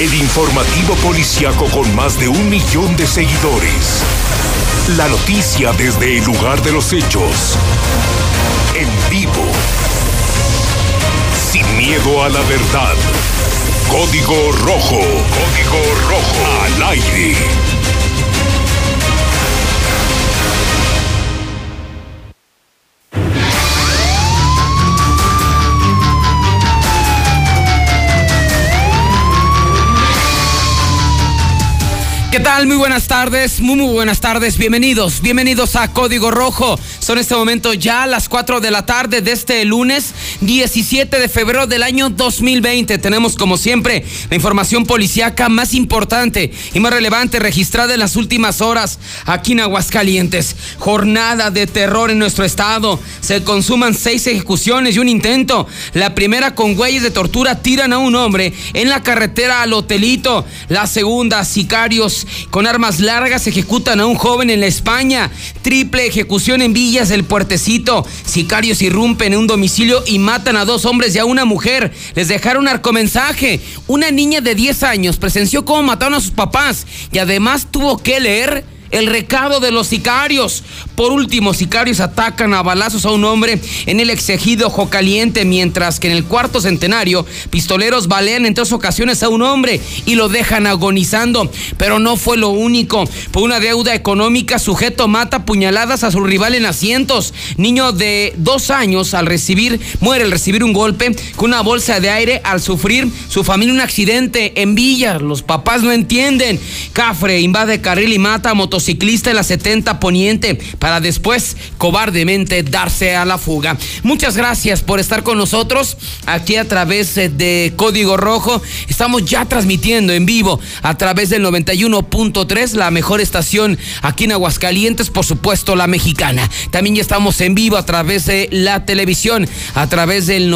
el informativo policiaco con más de 1 millón de seguidores. La noticia desde el lugar de los hechos. En vivo. Sin miedo a la verdad. Código Rojo. Código Rojo. Al aire. ¿Qué tal? Muy buenas tardes, muy buenas tardes, bienvenidos a Código Rojo. Son en este momento ya las 4 de la tarde de este lunes 17 de febrero del año 2020. Tenemos como siempre la información policíaca más importante y más relevante registrada en las últimas horas aquí en Aguascalientes. Jornada de terror en nuestro estado. Se consuman 6 ejecuciones y un intento. La primera con güeyes de tortura tiran a un hombre en la carretera al Hotelito. La segunda, sicarios con armas largas ejecutan a un joven en la España. Triple ejecución en Villas del Puertecito. Sicarios irrumpen en un domicilio y matan a 2 hombres y a una mujer. Les dejaron narcomensaje. Una niña de 10 años presenció cómo mataron a sus papás y además tuvo que leer el recado de los sicarios. Por último, sicarios atacan a balazos a un hombre en el exejido Jocaliente, mientras que en el Cuarto Centenario, pistoleros balean en 3 ocasiones a un hombre y lo dejan agonizando. Pero no fue lo único. Por una deuda económica, sujeto mata puñaladas a su rival en asientos. Niño de 2 años muere al recibir un golpe con una bolsa de aire al sufrir su familia un accidente en Villas. Los papás no entienden. Cafre invade carril y mata a motociclista en la 70 Poniente para después cobardemente darse a la fuga. Muchas gracias por estar con nosotros aquí a través de Código Rojo. Estamos ya transmitiendo en vivo a través del 91.3, la mejor estación aquí en Aguascalientes, por supuesto la mexicana. También ya estamos en vivo a través de la televisión, a través del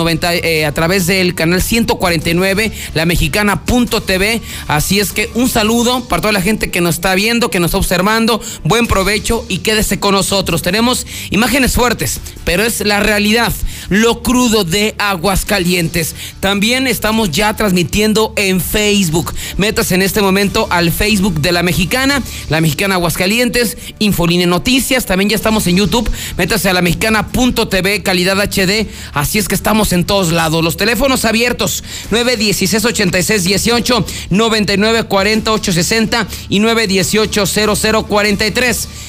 canal 149, la mexicana.tv. Así es que un saludo para toda la gente que nos está viendo, que nos está observando. Buen provecho y quédese con nosotros. Tenemos imágenes fuertes, pero es la realidad, lo crudo de Aguascalientes. También estamos ya transmitiendo en Facebook. Métase en este momento al Facebook de la Mexicana Aguascalientes, Infolínea Noticias. También ya estamos en YouTube. Métase a la mexicana.tv, calidad HD. Así es que estamos en todos lados. Los teléfonos abiertos: 916-8618, 9940-860 y 918-0043.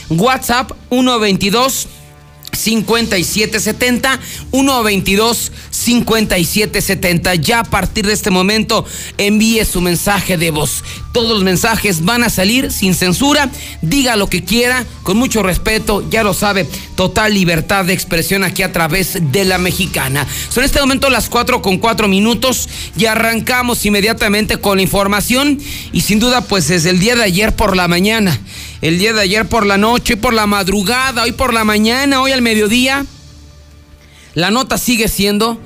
WhatsApp 122-5770, 122-5770. Ya a partir de este momento envíe su mensaje de voz. Todos los mensajes van a salir sin censura. Diga lo que quiera, con mucho respeto, ya lo sabe. Total libertad de expresión aquí a través de la mexicana. Son en este momento las 4:04 y arrancamos inmediatamente con la información. Y sin duda, pues desde el día de ayer por la mañana, el día de ayer por la noche, hoy por la madrugada, hoy por la mañana, hoy al mediodía, la nota sigue siendo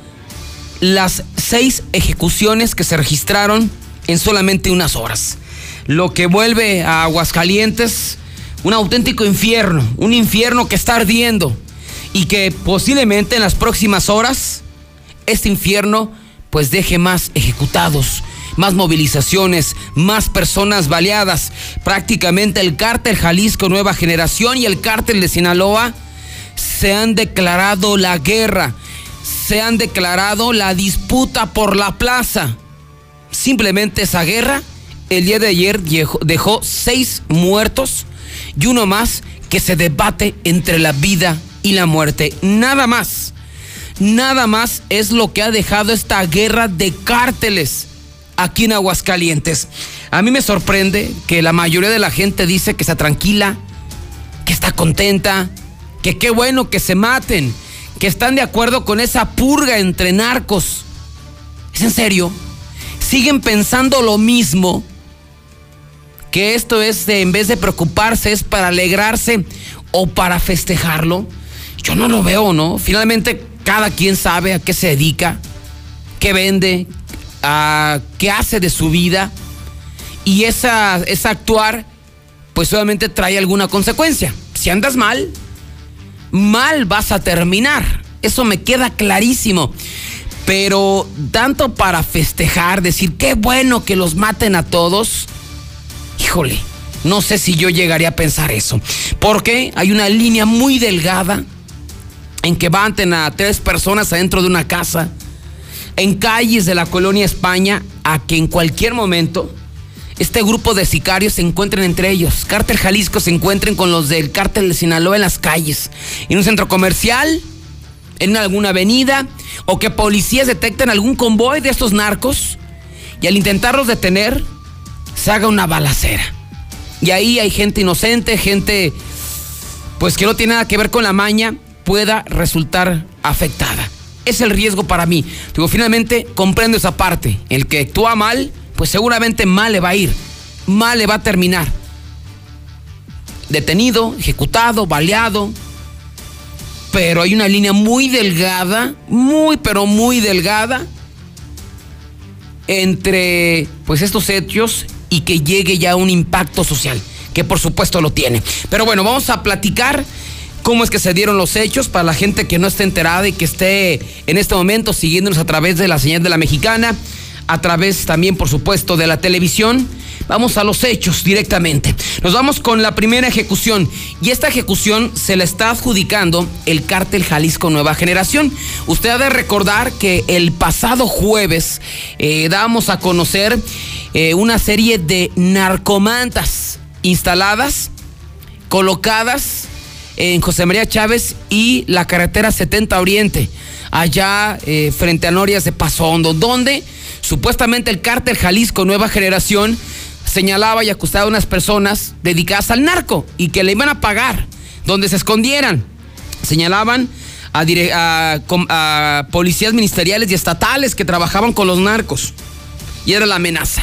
las 6 ejecuciones que se registraron en solamente unas horas. Lo que vuelve a Aguascalientes un auténtico infierno, un infierno que está ardiendo y que posiblemente en las próximas horas este infierno pues deje más ejecutados, más movilizaciones, más personas baleadas. Prácticamente el Cártel Jalisco Nueva Generación y el Cártel de Sinaloa se han declarado la guerra, se han declarado la disputa por la plaza. Simplemente esa guerra el día de ayer dejó 6 muertos y uno más que se debate entre la vida y la muerte. Nada más es lo que ha dejado esta guerra de cárteles aquí en Aguascalientes. A mí me sorprende que la mayoría de la gente dice que está tranquila, que está contenta, que qué bueno que se maten, que están de acuerdo con esa purga entre narcos. ¿Es en serio? Siguen pensando lo mismo, que esto es de, en vez de preocuparse, es para alegrarse o para festejarlo. Yo no lo veo, ¿no? Finalmente cada quien sabe a qué se dedica, qué vende, a qué hace de su vida, y esa actuar pues obviamente trae alguna consecuencia. Si andas mal vas a terminar, eso me queda clarísimo. Pero tanto para festejar, decir qué bueno que los maten a todos, híjole, no sé si yo llegaría a pensar eso, porque hay una línea muy delgada en que maten a 3 personas adentro de una casa, en calles de la colonia España, a que en cualquier momento este grupo de sicarios se encuentren entre ellos. Cártel Jalisco se encuentren con los del Cártel de Sinaloa en las calles, en un centro comercial, en alguna avenida, o que policías detecten algún convoy de estos narcos y al intentarlos detener se haga una balacera. Y ahí hay gente inocente, gente pues que no tiene nada que ver con la maña, pueda resultar afectada. Es el riesgo para mí. Digo, finalmente comprendo esa parte. El que actúa mal, pues seguramente mal le va a ir, mal le va a terminar. Detenido, ejecutado, baleado. Pero hay una línea muy delgada, muy pero muy delgada, entre pues estos hechos y que llegue ya un impacto social, que por supuesto lo tiene. Pero bueno, vamos a platicar cómo es que se dieron los hechos para la gente que no esté enterada y que esté en este momento siguiéndonos a través de la señal de La Mexicana, a través también por supuesto de la televisión. Vamos a los hechos directamente. Nos vamos con la primera ejecución. Y esta ejecución se la está adjudicando el Cártel Jalisco Nueva Generación. Usted ha de recordar que el pasado jueves dábamos a conocer una serie de narcomantas instaladas, colocadas en José María Chávez y la carretera 70 Oriente, allá frente a Norias de Paso Hondo, donde supuestamente el Cártel Jalisco Nueva Generación señalaba y acusaba a unas personas dedicadas al narco y que le iban a pagar donde se escondieran. Señalaban a policías ministeriales y estatales que trabajaban con los narcos, y era la amenaza.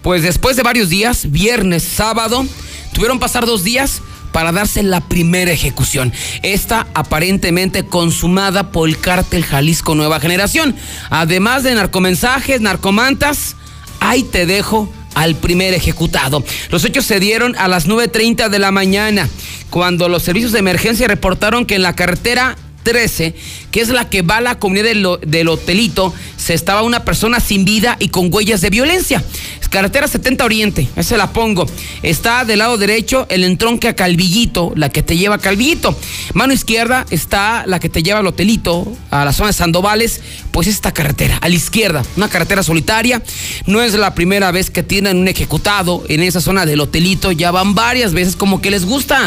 Pues después de varios días, viernes, sábado, tuvieron pasar 2 días para darse la primera ejecución, esta aparentemente consumada por el Cártel Jalisco Nueva Generación. Además de narcomensajes, narcomantas, ahí te dejo al primer ejecutado. Los hechos se dieron a las 9:30 de la mañana, cuando los servicios de emergencia reportaron que en la carretera 13, que es la que va a la comunidad del Hotelito, se estaba una persona sin vida y con huellas de violencia. Carretera 70 Oriente, esa la pongo, está del lado derecho el entronque a Calvillito, la que te lleva a Calvillito. Mano izquierda está la que te lleva al Hotelito, a la zona de Sandovales. Pues esta carretera, a la izquierda, una carretera solitaria. No es la primera vez que tienen un ejecutado en esa zona del Hotelito, ya van varias veces, como que les gusta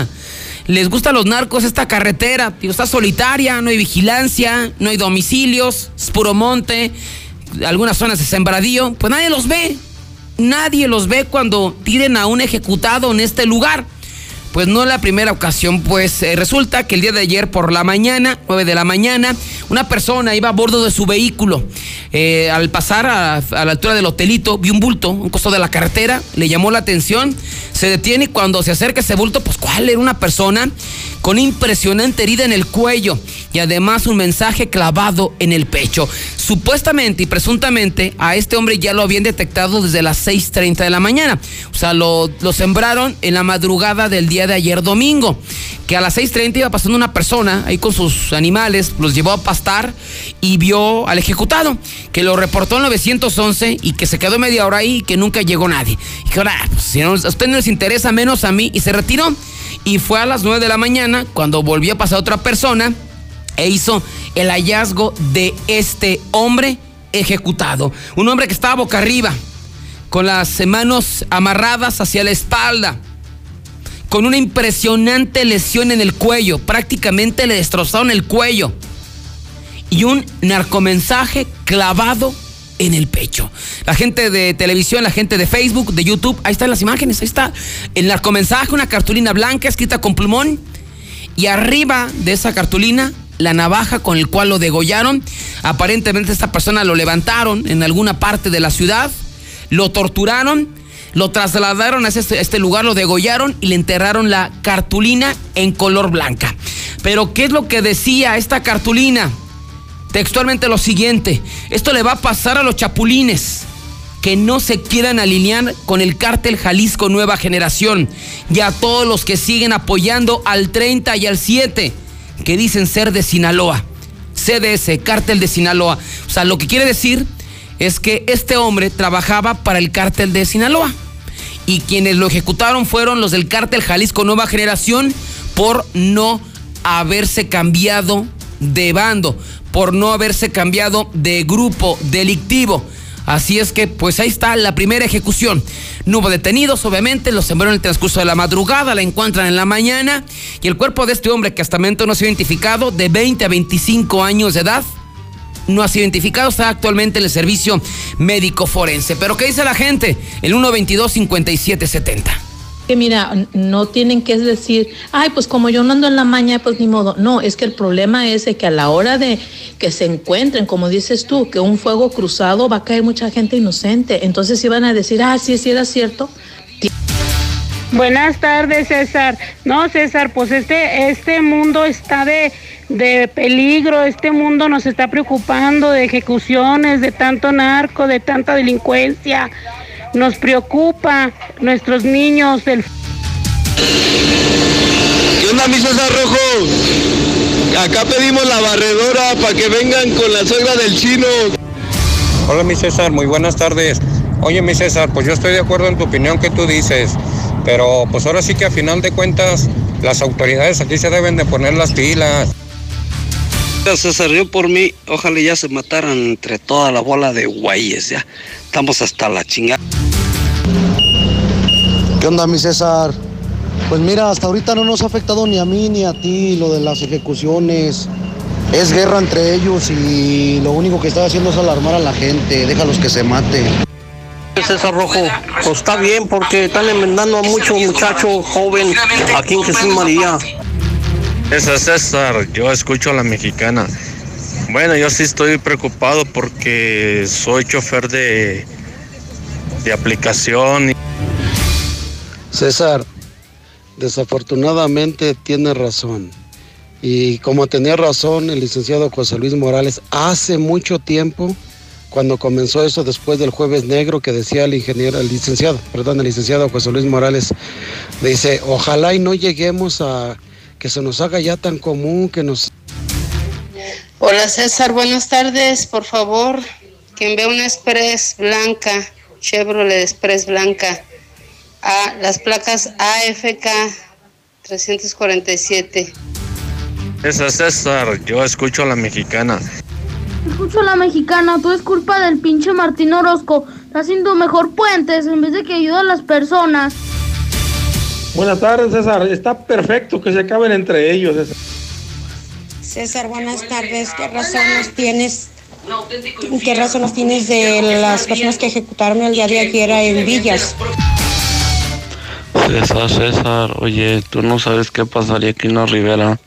a los narcos esta carretera. Está solitaria, no hay vigilancia, no hay domicilios, es puro monte, algunas zonas de sembradío, pues nadie los ve. Nadie los ve cuando tiren a un ejecutado en este lugar. Pues no es la primera ocasión. Pues resulta que el día de ayer por la mañana, 9 de la mañana, una persona iba a bordo de su vehículo. Al pasar a la altura del Hotelito, vio un bulto a un costado de la carretera, le llamó la atención, se detiene y cuando se acerca ese bulto, pues cuál era una persona con impresionante herida en el cuello y además un mensaje clavado en el pecho. Supuestamente y presuntamente a este hombre ya lo habían detectado desde las 6:30 de la mañana. O sea, lo sembraron en la madrugada del día de ayer domingo, que a las 6:30 iba pasando una persona ahí con sus animales, los llevó a pastar y vio al ejecutado, que lo reportó en 911 y que se quedó media hora ahí y que nunca llegó nadie. Y que ahora, pues, si no, a usted no les interesa, menos a mí, y se retiró. Y fue a las 9 de la mañana cuando volvió a pasar otra persona e hizo el hallazgo de este hombre ejecutado. Un hombre que estaba boca arriba, con las manos amarradas hacia la espalda, con una impresionante lesión en el cuello, prácticamente le destrozaron el cuello, y un narcomensaje clavado en el pecho. La gente de televisión, la gente de Facebook, de YouTube, ahí están las imágenes, ahí está el narcomensaje, una cartulina blanca escrita con plumón, y arriba de esa cartulina la navaja con el cual lo degollaron. Aparentemente esta persona lo levantaron en alguna parte de la ciudad, lo torturaron, lo trasladaron a este lugar, lo degollaron y le enterraron la cartulina en color blanca. Pero ¿qué es lo que decía esta cartulina? Textualmente lo siguiente: esto le va a pasar a los chapulines que no se quieran alinear con el Cártel Jalisco Nueva Generación, y a todos los que siguen apoyando al 30 y al 7, que dicen ser de Sinaloa. CDS, Cártel de Sinaloa. O sea, lo que quiere decir es que este hombre trabajaba para el Cártel de Sinaloa y quienes lo ejecutaron fueron los del Cártel Jalisco Nueva Generación por no haberse cambiado de bando, por no haberse cambiado de grupo delictivo. Así es que, pues ahí está la primera ejecución. No hubo detenidos, obviamente, los sembraron en el transcurso de la madrugada, la encuentran en la mañana, y el cuerpo de este hombre que hasta el momento no se ha identificado, de 20 a 25 años de edad, no ha sido identificado, está actualmente en el servicio médico forense. Pero ¿qué dice la gente? El 122-5770. Que mira, no tienen que decir, ay, pues como yo no ando en la maña, pues ni modo. No, es que el problema es que a la hora de que se encuentren, como dices tú, que un fuego cruzado va a caer mucha gente inocente. Entonces iban a decir, ah, sí, sí era cierto. Buenas tardes, César. No, César, pues este mundo está de peligro, este mundo nos está preocupando de ejecuciones, de tanto narco, de tanta delincuencia. Nos preocupa nuestros niños. ¿Qué onda, mi César Rojo? Acá pedimos la barredora para que vengan con la suegra del chino. Hola, mi César, muy buenas tardes. Oye, mi César, pues yo estoy de acuerdo en tu opinión que tú dices, pero pues ahora sí que a final de cuentas las autoridades aquí se deben de poner las pilas. César, yo por mí, ojalá ya se mataran entre toda la bola de güeyes, ya. Estamos hasta la chingada. ¿Qué onda, mi César? Pues mira, hasta ahorita no nos ha afectado ni a mí ni a ti lo de las ejecuciones. Es guerra entre ellos y lo único que está haciendo es alarmar a la gente. Déjalos que se maten. César Rojo, pues está bien porque están enmendando a muchos muchachos jóvenes aquí en Jesús María. Esa César, yo escucho a la mexicana. Bueno, yo sí estoy preocupado porque soy chofer de aplicación. César, desafortunadamente tiene razón. Y como tenía razón el licenciado José Luis Morales hace mucho tiempo, cuando comenzó eso después del Jueves Negro, que decía el licenciado José Luis Morales, dice, ojalá y no lleguemos a que se nos haga ya tan común que nos... Hola, César, buenas tardes, por favor, quien ve una Express blanca, Chevrolet Express blanca, a las placas AFK 347. Esa César, yo escucho a la mexicana. Escucho a la mexicana, todo es culpa del pinche Martín Orozco, está haciendo mejor puentes en vez de que ayuda a las personas. Buenas tardes, César. Está perfecto que se acaben entre ellos, César. César, buenas tardes. ¿Qué razón nos tienes de las personas que ejecutaron el día de ayer en Villas? César, oye, tú no sabes qué pasaría aquí en la Ribera.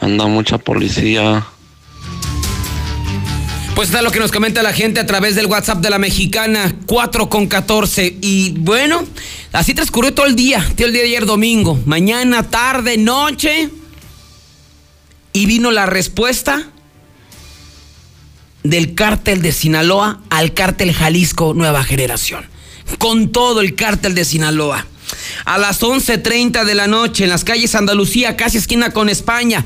Anda mucha policía. Pues está lo que nos comenta la gente a través del WhatsApp de la mexicana, 4:14. Y bueno, así transcurrió todo el día de ayer domingo, mañana, tarde, noche. Y vino la respuesta del Cártel de Sinaloa al Cártel Jalisco Nueva Generación. Con todo el Cártel de Sinaloa. A las 11:30 de la noche en las calles Andalucía, casi esquina con España.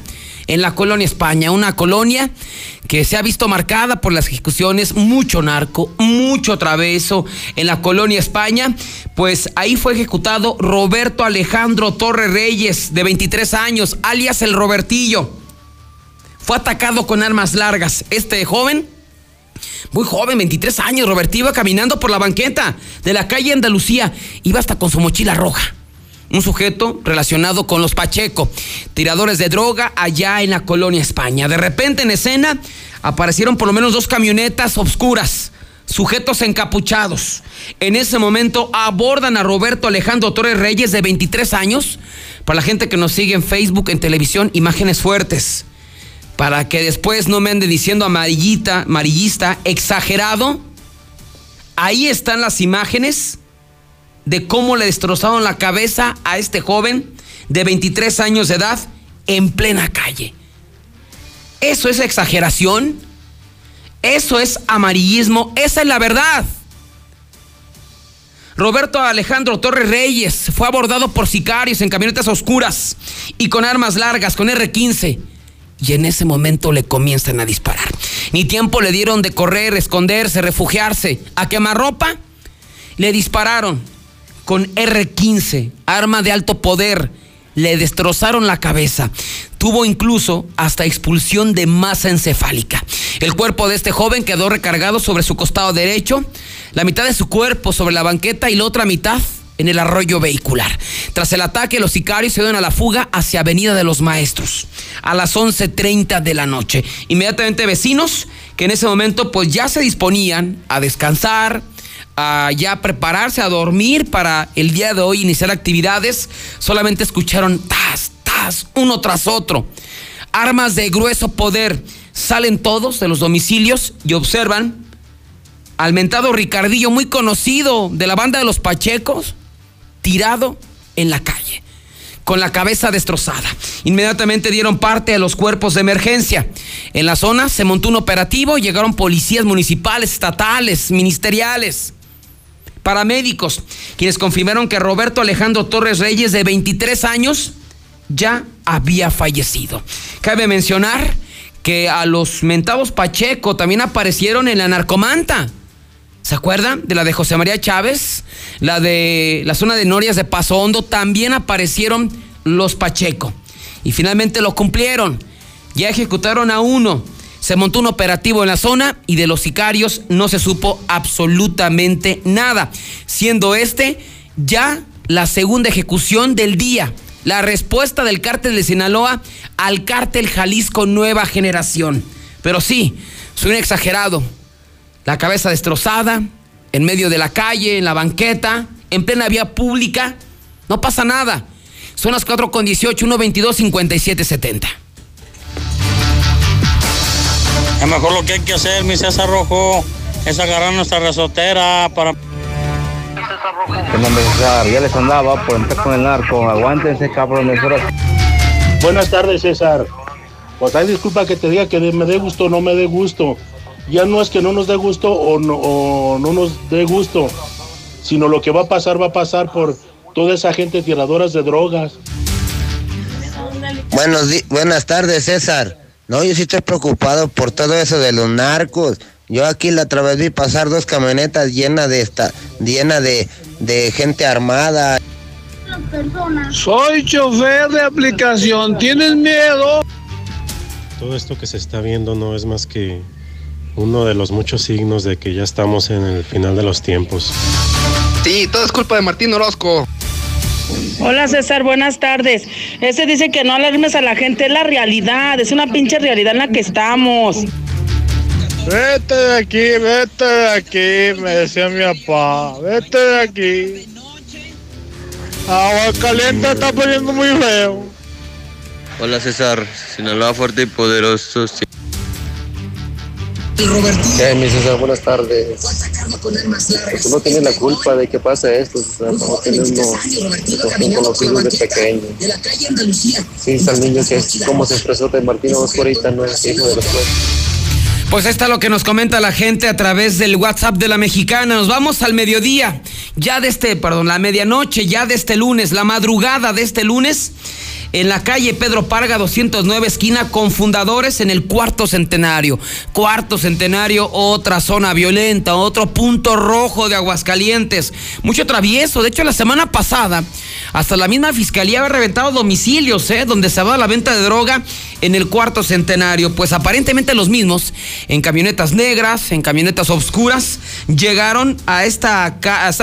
En la colonia España, una colonia que se ha visto marcada por las ejecuciones, mucho narco, mucho traveso en la colonia España, pues ahí fue ejecutado Roberto Alejandro Torre Reyes, de 23 años, alias El Robertillo. Fue atacado con armas largas. Este joven, muy joven, 23 años, Robertillo, iba caminando por la banqueta de la calle Andalucía, iba hasta con su mochila roja. Un sujeto relacionado con los Pacheco, tiradores de droga allá en la colonia España. De repente en escena aparecieron por lo menos dos camionetas oscuras, sujetos encapuchados. En ese momento abordan a Roberto Alejandro Torres Reyes, de 23 años. Para la gente que nos sigue en Facebook, en televisión, imágenes fuertes. Para que después no me ande diciendo amarillista, exagerado. Ahí están las imágenes de cómo le destrozaron la cabeza a este joven de 23 años de edad en plena calle. Eso es exageración, eso es amarillismo, esa es la verdad. Roberto Alejandro Torres Reyes fue abordado por sicarios en camionetas oscuras y con armas largas, con R-15, y en ese momento le comienzan a disparar. Ni tiempo le dieron de correr, esconderse, refugiarse, a quemarropa. Le dispararon con R-15, arma de alto poder, le destrozaron la cabeza. Tuvo incluso hasta expulsión de masa encefálica. El cuerpo de este joven quedó recargado sobre su costado derecho, la mitad de su cuerpo sobre la banqueta y la otra mitad en el arroyo vehicular. Tras el ataque, los sicarios se dieron a la fuga hacia Avenida de los Maestros a las 11:30 de la noche. Inmediatamente vecinos que en ese momento pues ya se disponían a descansar, a ya prepararse a dormir para el día de hoy iniciar actividades, solamente escucharon tas, tas, uno tras otro. Armas de grueso poder. Salen todos de los domicilios y observan al mentado Ricardillo, muy conocido de la banda de los Pachecos, tirado en la calle, con la cabeza destrozada. Inmediatamente dieron parte a los cuerpos de emergencia. En la zona se montó un operativo, llegaron policías municipales, estatales, ministeriales, paramédicos, quienes confirmaron que Roberto Alejandro Torre Reyes, de 23 años, ya había fallecido. Cabe mencionar que a los mentados Pacheco también aparecieron en la narcomanta. ¿Se acuerdan? De la de José María Chávez, la de la zona de Norias de Paso Hondo, también aparecieron los Pacheco. Y finalmente lo cumplieron, ya ejecutaron a uno. Se montó un operativo en la zona y de los sicarios no se supo absolutamente nada, siendo este ya la segunda ejecución del día. La respuesta del cártel de Sinaloa al cártel Jalisco Nueva Generación. Pero sí, suena exagerado. La cabeza destrozada, en medio de la calle, en la banqueta, en plena vía pública, no pasa nada. Son las 4:18, 122-5770. A lo mejor lo que hay que hacer, mi César Rojo, es agarrar nuestra rezotera para... Fernando César, ya les andaba por entrar con el narco. Aguántense, cabrones. Buenas tardes, César. Pues hay disculpa que te diga que me dé gusto o no me dé gusto. Ya no es que no nos dé gusto o no nos dé gusto, sino lo que va a pasar por toda esa gente tiradoras de drogas. Buenas tardes, César. No, yo sí estoy preocupado por todo eso de los narcos. Yo aquí la otra vez vi pasar dos camionetas llenas de gente armada. Soy chofer de aplicación, ¿tienes miedo? Todo esto que se está viendo no es más que uno de los muchos signos de que ya estamos en el final de los tiempos. Sí, todo es culpa de Martín Orozco. Hola César, buenas tardes. Este dice que no alarmes a la gente, es la realidad, es una pinche realidad en la que estamos. Vete de aquí, me decía mi papá, vete de aquí. Agua caliente está poniendo muy feo. Hola César, Sinaloa fuerte y poderoso. Sí. Mi César, buenas tardes. Pues tú no tienes la culpa de que pase esto, César. No tienes conocidos de pequeño. Sí, está el niño que es como se expresó de Martín Orozco ahorita, no es hijo de los pueblos. Pues esta es lo que nos comenta la gente a través del WhatsApp de La Mexicana. Nos vamos al mediodía, ya de este, perdón, la medianoche, ya de este lunes, la madrugada de este lunes, en la calle Pedro Parga 209, esquina con Fundadores, en el Cuarto Centenario. Cuarto Centenario, otra zona violenta, otro punto rojo de Aguascalientes. Mucho travieso. De hecho, la semana pasada, hasta la misma fiscalía había reventado domicilios, donde se daba la venta de droga en el Cuarto Centenario. Pues aparentemente los mismos, en camionetas negras, en camionetas oscuras, llegaron a esta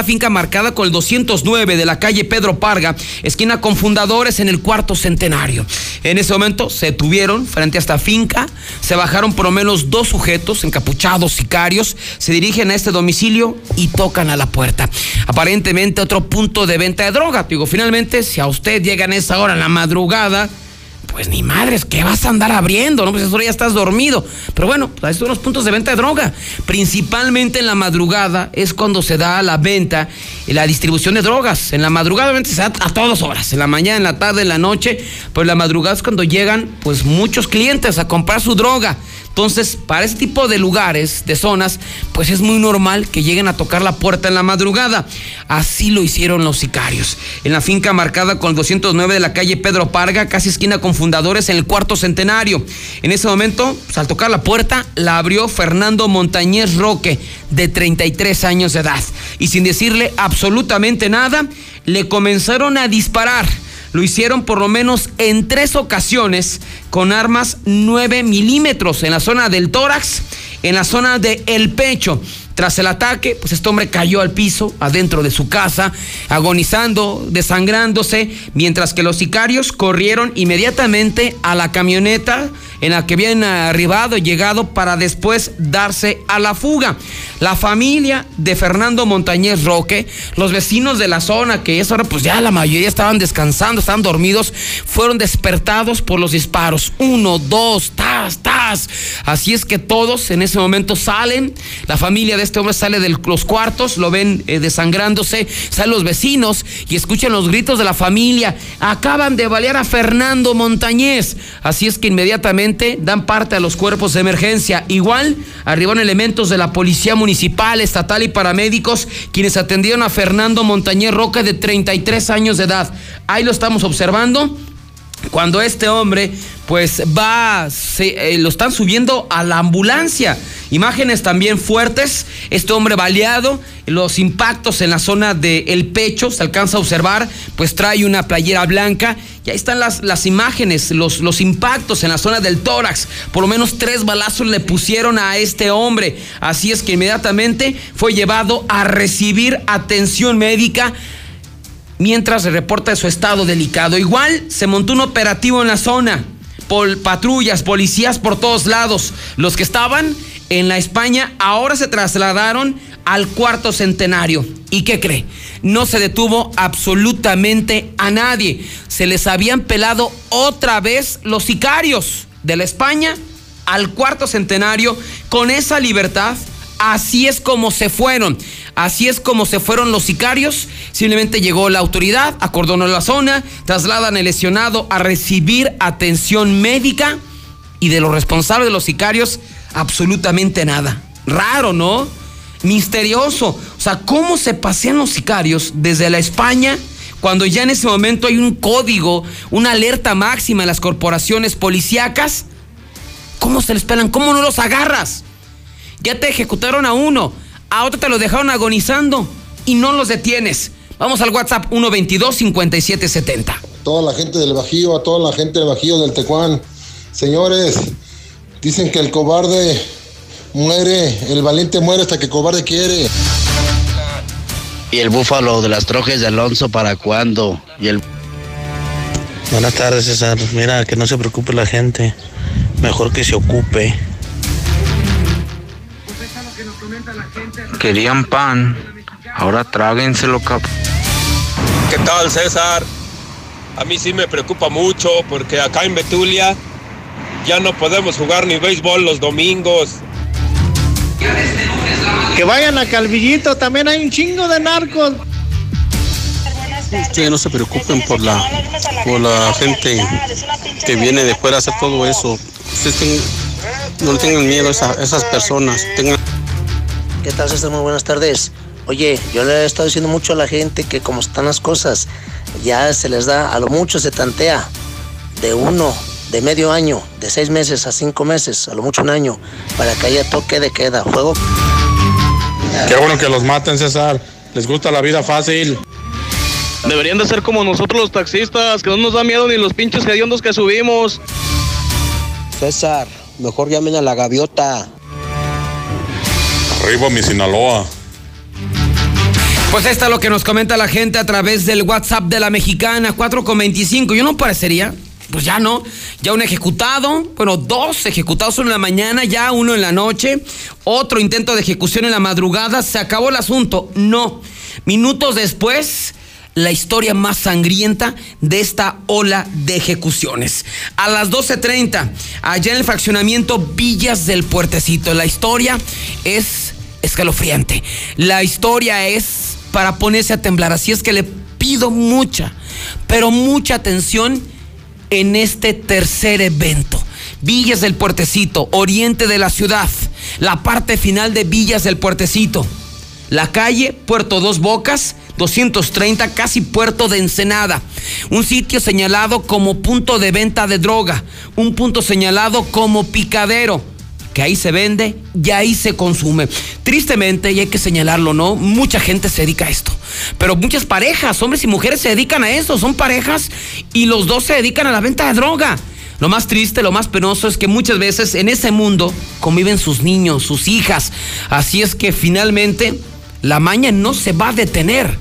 finca marcada con el 209 de la calle Pedro Parga, esquina con Fundadores, en el Cuarto Centenario. En ese momento se detuvieron frente a esta finca, se bajaron por lo menos dos sujetos encapuchados, sicarios, se dirigen a este domicilio y tocan a la puerta. Aparentemente otro punto de venta de droga. Digo, finalmente, si a usted llegan a esa hora en la madrugada, pues ni madres, ¿qué vas a andar abriendo? No, pues eso ya estás dormido. Pero bueno, estos son los puntos de venta de droga. Principalmente en la madrugada es cuando se da la venta, la distribución de drogas. En la madrugada, obviamente, se da a todas horas, en la mañana, en la tarde, en la noche, pero en la madrugada es cuando llegan pues muchos clientes a comprar su droga. Entonces, para este tipo de lugares, de zonas, pues es muy normal que lleguen a tocar la puerta en la madrugada. Así lo hicieron los sicarios. En la finca marcada con el 209 de la calle Pedro Parga, casi esquina con Fundadores, en el Cuarto Centenario. En ese momento, pues, al tocar la puerta, la abrió Fernando Montañez Roque, de 33 años de edad. Y sin decirle absolutamente nada, le comenzaron a disparar. Lo hicieron por lo menos en 3 ocasiones con armas 9 milímetros en la zona del tórax, en la zona del pecho. Tras el ataque, pues este hombre cayó al piso, adentro de su casa, agonizando, desangrándose, mientras que los sicarios corrieron inmediatamente a la camioneta en la que habían arribado y llegado para después darse a la fuga. La familia de Fernando Montañez Roque, los vecinos de la zona, que esa hora pues ya la mayoría estaban descansando, estaban dormidos, fueron despertados por los disparos. 1, 2, tas, tas. Así es que todos en ese momento salen, la familia de este hombre sale de los cuartos, lo ven desangrándose, salen los vecinos y escuchan los gritos de la familia: acaban de balear a Fernando Montañez. Así es que inmediatamente dan parte a los cuerpos de emergencia. Igual arribaron elementos de la policía municipal, estatal y paramédicos, quienes atendieron a Fernando Montañez Roca, de 33 años de edad. Ahí lo estamos observando. Cuando este hombre pues va, lo están subiendo a la ambulancia. Imágenes también fuertes, este hombre baleado, los impactos en la zona del pecho, se alcanza a observar, pues trae una playera blanca, y ahí están las imágenes, los impactos en la zona del tórax. Por lo menos 3 balazos le pusieron a este hombre, así es que inmediatamente fue llevado a recibir atención médica, mientras se reporta su estado delicado. Igual se montó un operativo en la zona, patrullas, policías por todos lados. Los que estaban en la España ahora se trasladaron al Cuarto Centenario. ¿Y qué cree? No se detuvo absolutamente a nadie. Se les habían pelado otra vez los sicarios de la España al Cuarto Centenario con esa libertad. Así es como se fueron. Así es como se fueron los sicarios. Simplemente llegó la autoridad, acordonó la zona, trasladan al lesionado a recibir atención médica, y de los responsables de los sicarios, absolutamente nada. Raro, ¿no? Misterioso. O sea, ¿cómo se pasean los sicarios desde la España, cuando ya en ese momento hay un código, una alerta máxima en las corporaciones policíacas? ¿Cómo se les pelan? ¿Cómo no los agarras? Ya te ejecutaron a uno, a otro te lo dejaron agonizando y no los detienes. Vamos al WhatsApp 122-5770. Toda la gente del Bajío, a toda la gente del Bajío, del Tecuán, señores, dicen que el cobarde muere, el valiente muere hasta que el cobarde quiere. ¿Y el búfalo de las trojes de Alonso para cuándo? Buenas tardes, César. Mira, que no se preocupe la gente, mejor que se ocupe. Querían pan, ahora tráguenselo, capo. ¿Qué tal, César? A mí sí me preocupa mucho porque acá en Betulia ya no podemos jugar ni béisbol los domingos. Que vayan a Calvillito, también hay un chingo de narcos. Ustedes no se preocupen por la gente que viene de fuera a hacer todo eso. Ustedes no tengan miedo a esas personas. ¿Qué tal, César? Muy buenas tardes. Oye, yo le he estado diciendo mucho a la gente que como están las cosas, ya se les da, a lo mucho se tantea de 1, de medio año, de 6 meses a 5 meses, a lo mucho 1 año, para que haya toque de queda, juego. Qué bueno que los maten, César. Les gusta la vida fácil. Deberían de ser como nosotros los taxistas, que no nos da miedo ni los pinches hediondos que subimos. César, mejor llamen a la gaviota. Arriba mi Sinaloa. Pues esto es lo que nos comenta la gente a través del WhatsApp de La Mexicana, 4.25. Yo no parecería, pues ya no, ya un ejecutado, bueno, 2 ejecutados, uno en la mañana, ya uno en la noche, otro intento de ejecución en la madrugada. ¿Se acabó el asunto? No. Minutos después, la historia más sangrienta de esta ola de ejecuciones. A las 12:30, allá en el fraccionamiento Villas del Puertecito. La historia es escalofriante. La historia es para ponerse a temblar. Así es que le pido mucha, pero mucha atención en este tercer evento. Villas del Puertecito, oriente de la ciudad, la parte final de Villas del Puertecito, la calle Puerto Dos Bocas 230, casi Puerto de Ensenada, un sitio señalado como punto de venta de droga, un punto señalado como picadero, que ahí se vende y ahí se consume. Tristemente, y hay que señalarlo, ¿no?, mucha gente se dedica a esto, pero muchas parejas, hombres y mujeres, se dedican a esto, son parejas y los dos se dedican a la venta de droga. Lo más triste, lo más penoso es que muchas veces en ese mundo conviven sus niños, sus hijas. Así es que finalmente la maña no se va a detener.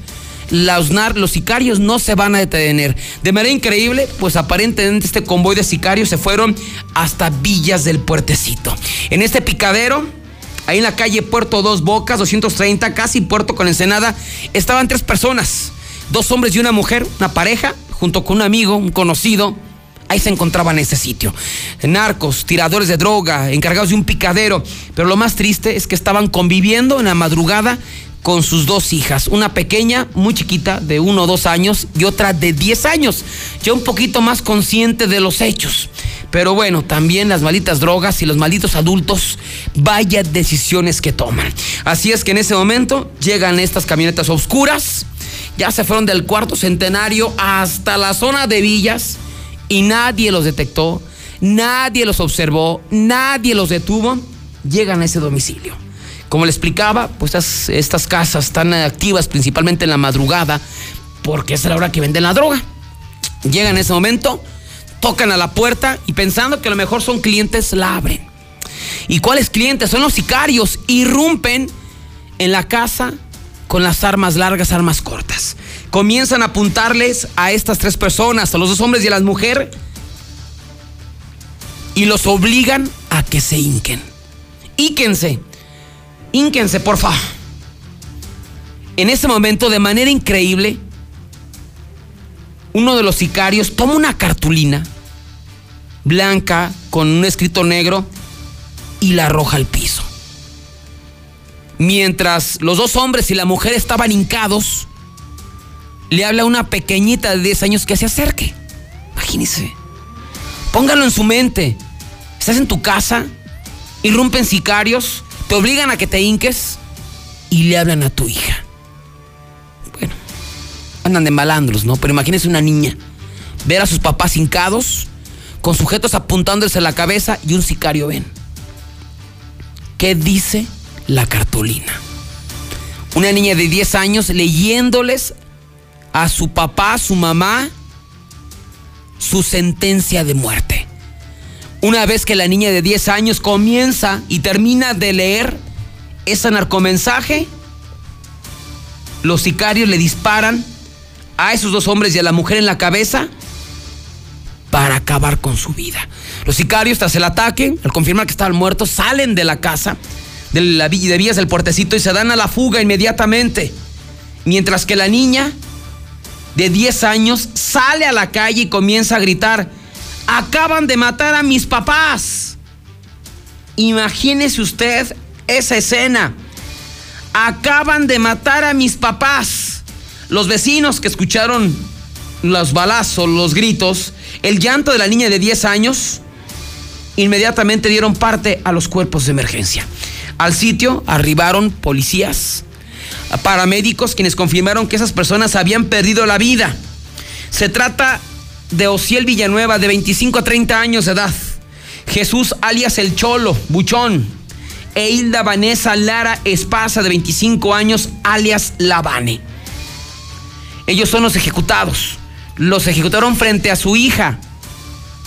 Los sicarios no se van a detener. De manera increíble, pues aparentemente este convoy de sicarios se fueron hasta Villas del Puertecito. En este picadero, ahí en la calle Puerto Dos Bocas 230, casi Puerto con Ensenada, estaban tres personas, dos hombres y una mujer, una pareja, junto con un amigo, un conocido. Ahí se encontraban en ese sitio. Narcos, tiradores de droga, encargados de un picadero. Pero lo más triste es que estaban conviviendo en la madrugada con sus dos hijas. Una pequeña, muy chiquita, de 1 o 2 años, y otra de 10 años. Ya un poquito más consciente de los hechos. Pero bueno, también las malditas drogas y los malditos adultos, vaya decisiones que toman. Así es que en ese momento llegan estas camionetas oscuras. Ya se fueron del Cuarto Centenario hasta la zona de Villas. Y nadie los detectó, nadie los observó, nadie los detuvo. Llegan a ese domicilio. Como le explicaba, pues estas casas están activas principalmente en la madrugada, porque es la hora que venden la droga. Llegan en ese momento, tocan a la puerta y pensando que a lo mejor son clientes, la abren. ¿Y cuáles clientes? Son los sicarios. Irrumpen en la casa con las armas largas, armas cortas. Comienzan a apuntarles a estas tres personas, a los dos hombres y a la mujer, y los obligan a que se hinquen. Hínquense, por favor. En ese momento, de manera increíble, uno de los sicarios toma una cartulina blanca con un escrito negro y la arroja al piso. Mientras los dos hombres y la mujer estaban hincados, le habla a una pequeñita de 10 años que se acerque. Imagínese. Póngalo en su mente. Estás en tu casa, irrumpen sicarios, te obligan a que te hinques y le hablan a tu hija. Bueno, andan de malandros, ¿no? Pero imagínese una niña ver a sus papás hincados, con sujetos apuntándoles a la cabeza y un sicario, ven. ¿Qué dice la cartulina? Una niña de 10 años leyéndoles a su papá, a su mamá, su sentencia de muerte. Una vez que la niña de 10 años comienza y termina de leer ese narcomensaje, los sicarios le disparan a esos dos hombres y a la mujer en la cabeza para acabar con su vida. Los sicarios, tras el ataque, al confirmar que estaban muertos, salen de la casa, de Villas del Puertecito, y se dan a la fuga inmediatamente. Mientras que la niña de 10 años sale a la calle y comienza a gritar: acaban de matar a mis papás. Imagínese usted esa escena. Acaban de matar a mis papás. Los vecinos que escucharon los balazos, los gritos, el llanto de la niña de 10 años, inmediatamente dieron parte a los cuerpos de emergencia. Al sitio arribaron policías, paramédicos, quienes confirmaron que esas personas habían perdido la vida. Se trata de Ociel Villanueva, de 25 a 30 años de edad, Jesús alias El Cholo, Buchón, Eilda Vanessa Lara Espasa, de 25 años, alias Lavane. Ellos son los ejecutados. Los ejecutaron frente a su hija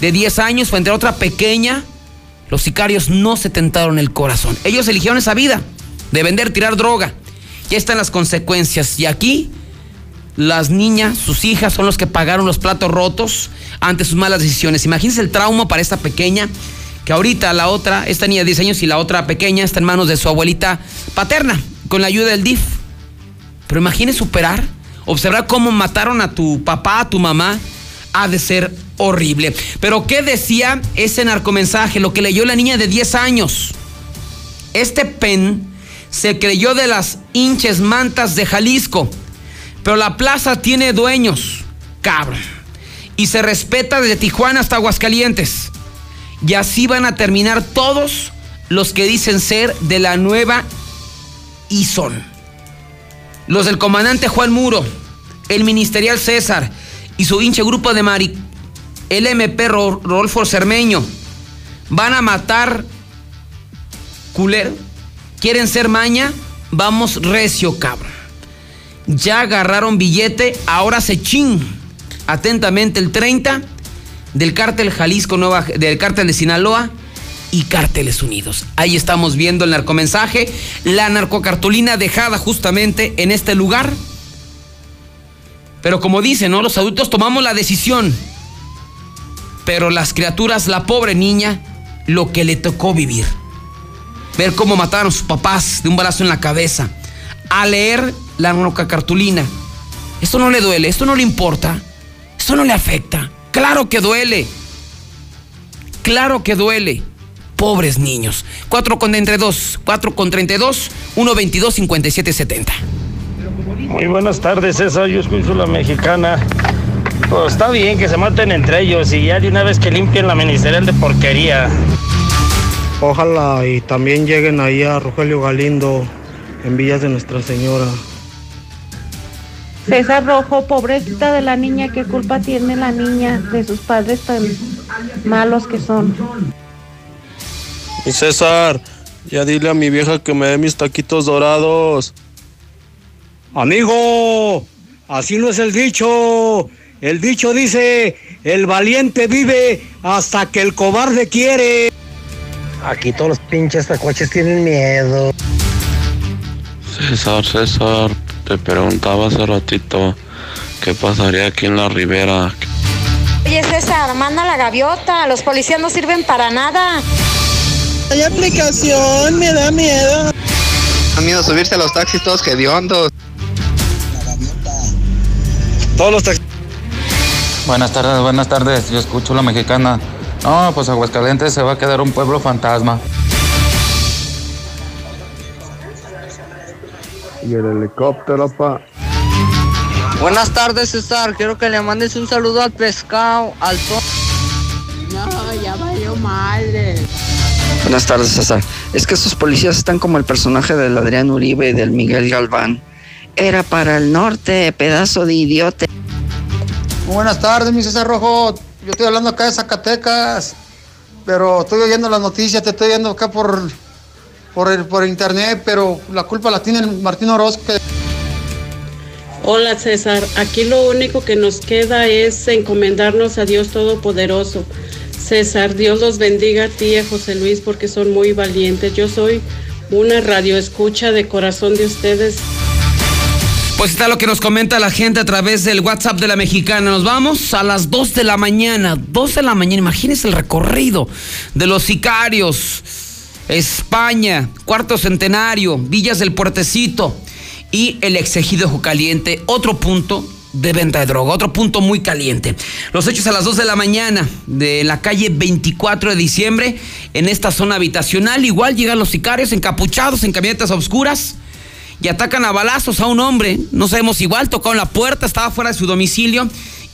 de 10 años, frente a otra pequeña. Los sicarios no se tentaron el corazón. Ellos eligieron esa vida de vender, tirar droga. Ya están las consecuencias. Y aquí las niñas, sus hijas, son los que pagaron los platos rotos ante sus malas decisiones. Imagínense el trauma para esta pequeña, que ahorita la otra, esta niña de 10 años y la otra pequeña, está en manos de su abuelita paterna, con la ayuda del DIF. Pero imagínense superar, observar cómo mataron a tu papá, a tu mamá. Ha de ser horrible. Pero ¿qué decía ese narcomensaje? Lo que leyó la niña de 10 años. Este pen se creyó de las hinches mantas de Jalisco, pero la plaza tiene dueños, cabrón, y se respeta desde Tijuana hasta Aguascalientes. Y así van a terminar todos los que dicen ser de la nueva y son. Los del comandante Juan Muro, el ministerial César y su hinche grupo de el MP Rodolfo Cermeño. Van a matar culero. Quieren ser maña, vamos recio, cabrón. Ya agarraron billete, ahora se chin. Atentamente el 30 del Cártel Jalisco Nueva, del Cártel de Sinaloa y Cárteles Unidos. Ahí estamos viendo el narcomensaje, la narcocartulina dejada justamente en este lugar. Pero como dicen, ¿no? Los adultos tomamos la decisión, pero las criaturas, la pobre niña, lo que le tocó vivir. Ver cómo mataron a sus papás de un balazo en la cabeza. A leer la narcocartulina. Esto no le duele, esto no le importa, esto no le afecta. Claro que duele. Claro que duele. Pobres niños. 4 con 32, 122-5770. Muy buenas tardes, César. Yo escucho La Mexicana. Pues está bien que se maten entre ellos y ya de una vez que limpien la ministerial de porquería. Ojalá y también lleguen ahí a Rogelio Galindo en Villas de Nuestra Señora. César Rojo, pobrecita de la niña, ¿qué culpa tiene la niña de sus padres tan malos que son? Y César, ya dile a mi vieja que me dé mis taquitos dorados. Amigo, así no es el dicho. El dicho dice, el valiente vive hasta que el cobarde quiere. Aquí todos los pinches tacuaches tienen miedo. César, te preguntaba hace ratito, ¿qué pasaría aquí en la ribera? Oye, César, manda la gaviota, los policías no sirven para nada. Hay aplicación, me da miedo. Da miedo subirse a los taxis todos hediondos. La gaviota. Todos los taxis. Buenas tardes, yo escucho La Mexicana. No, pues Aguascalientes se va a quedar un pueblo fantasma. Y el helicóptero, pa. Buenas tardes, César, quiero que le mandes un saludo al pescado, al to... No, ya valió madre. Buenas tardes, César. Es que esos policías están como el personaje del Adrián Uribe y del Miguel Galván. Era para el norte, pedazo de idiote. Muy buenas tardes, mi César Rojo. Yo estoy hablando acá de Zacatecas, pero estoy oyendo las noticias, te estoy oyendo acá por internet, pero la culpa la tiene el Martín Orozco. Hola, César. Aquí lo único que nos queda es encomendarnos a Dios Todopoderoso. César, Dios los bendiga a ti y a José Luis porque son muy valientes. Yo soy una radioescucha de corazón de ustedes. Pues está lo que nos comenta la gente a través del WhatsApp de La Mexicana. Nos vamos a las 2 de la mañana. Imagínense el recorrido de los sicarios. España, Cuarto Centenario, Villas del Puertecito y el exegido Jocaliente. Otro punto de venta de droga, otro punto muy caliente. Los hechos a las 2 de la mañana de la calle 24 de diciembre en esta zona habitacional. Igual llegan los sicarios encapuchados en camionetas oscuras. Y atacan a balazos a un hombre, no sabemos, igual tocaron la puerta, estaba fuera de su domicilio,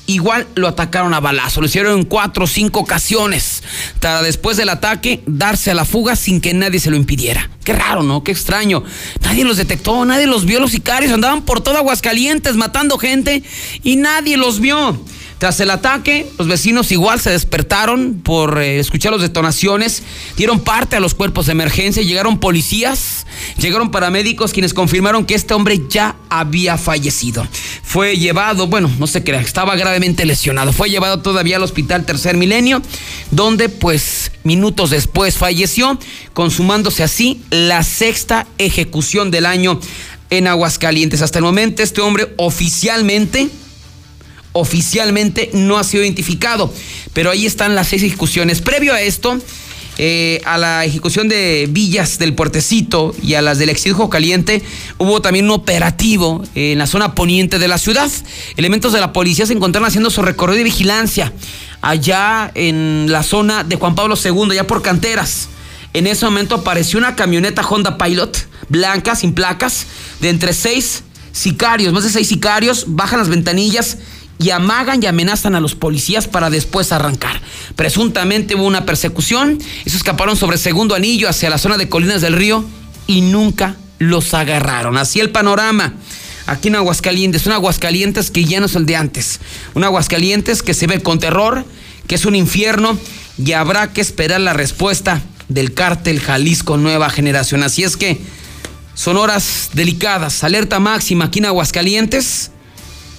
igual lo atacaron a balazos, lo hicieron en 4 o 5 ocasiones, para después del ataque darse a la fuga sin que nadie se lo impidiera. Qué raro, ¿no? Qué extraño. Nadie los detectó, nadie los vio, los sicarios andaban por todo Aguascalientes matando gente y nadie los vio. Tras el ataque, los vecinos igual se despertaron por escuchar las detonaciones, dieron parte a los cuerpos de emergencia, llegaron policías, llegaron paramédicos quienes confirmaron que este hombre ya había fallecido. Fue llevado, bueno, no se crea, estaba gravemente lesionado, fue llevado todavía al hospital Tercer Milenio, donde pues minutos después falleció, consumándose así la 6ª ejecución del año en Aguascalientes. Hasta el momento este hombre oficialmente no ha sido identificado, pero ahí están las 6 ejecuciones. Previo a esto, a la ejecución de Villas del Puertecito y a las del exilio Jocaliente, hubo también un operativo en la zona poniente de la ciudad. Elementos de la policía se encontraron haciendo su recorrido de vigilancia allá en la zona de Juan Pablo II, allá por Canteras. En ese momento apareció una camioneta Honda Pilot, blanca, sin placas, de entre 6 sicarios, más de 6 sicarios, bajan las ventanillas y amagan y amenazan a los policías para después arrancar. Presuntamente hubo una persecución, esos escaparon sobre Segundo Anillo hacia la zona de Colinas del Río y nunca los agarraron. Así el panorama aquí en Aguascalientes, un Aguascalientes que ya no es el de antes, un Aguascalientes que se ve con terror, que es un infierno y habrá que esperar la respuesta del Cártel Jalisco Nueva Generación. Así es que son horas delicadas, alerta máxima aquí en Aguascalientes,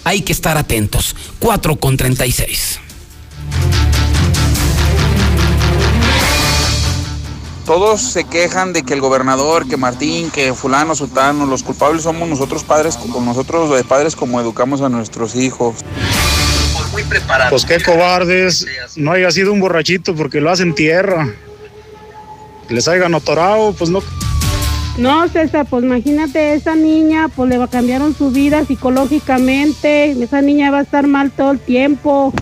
hay que estar atentos. 4:36. Todos se quejan de que el gobernador, que Martín, que fulano, sultano, los culpables somos nosotros padres, con nosotros de padres como educamos a nuestros hijos. Pues qué cobardes, no haya sido un borrachito porque lo hacen tierra. Que les hayan atorado, pues no. No, César, pues imagínate, esa niña, pues le cambiaron su vida psicológicamente, esa niña va a estar mal todo el tiempo.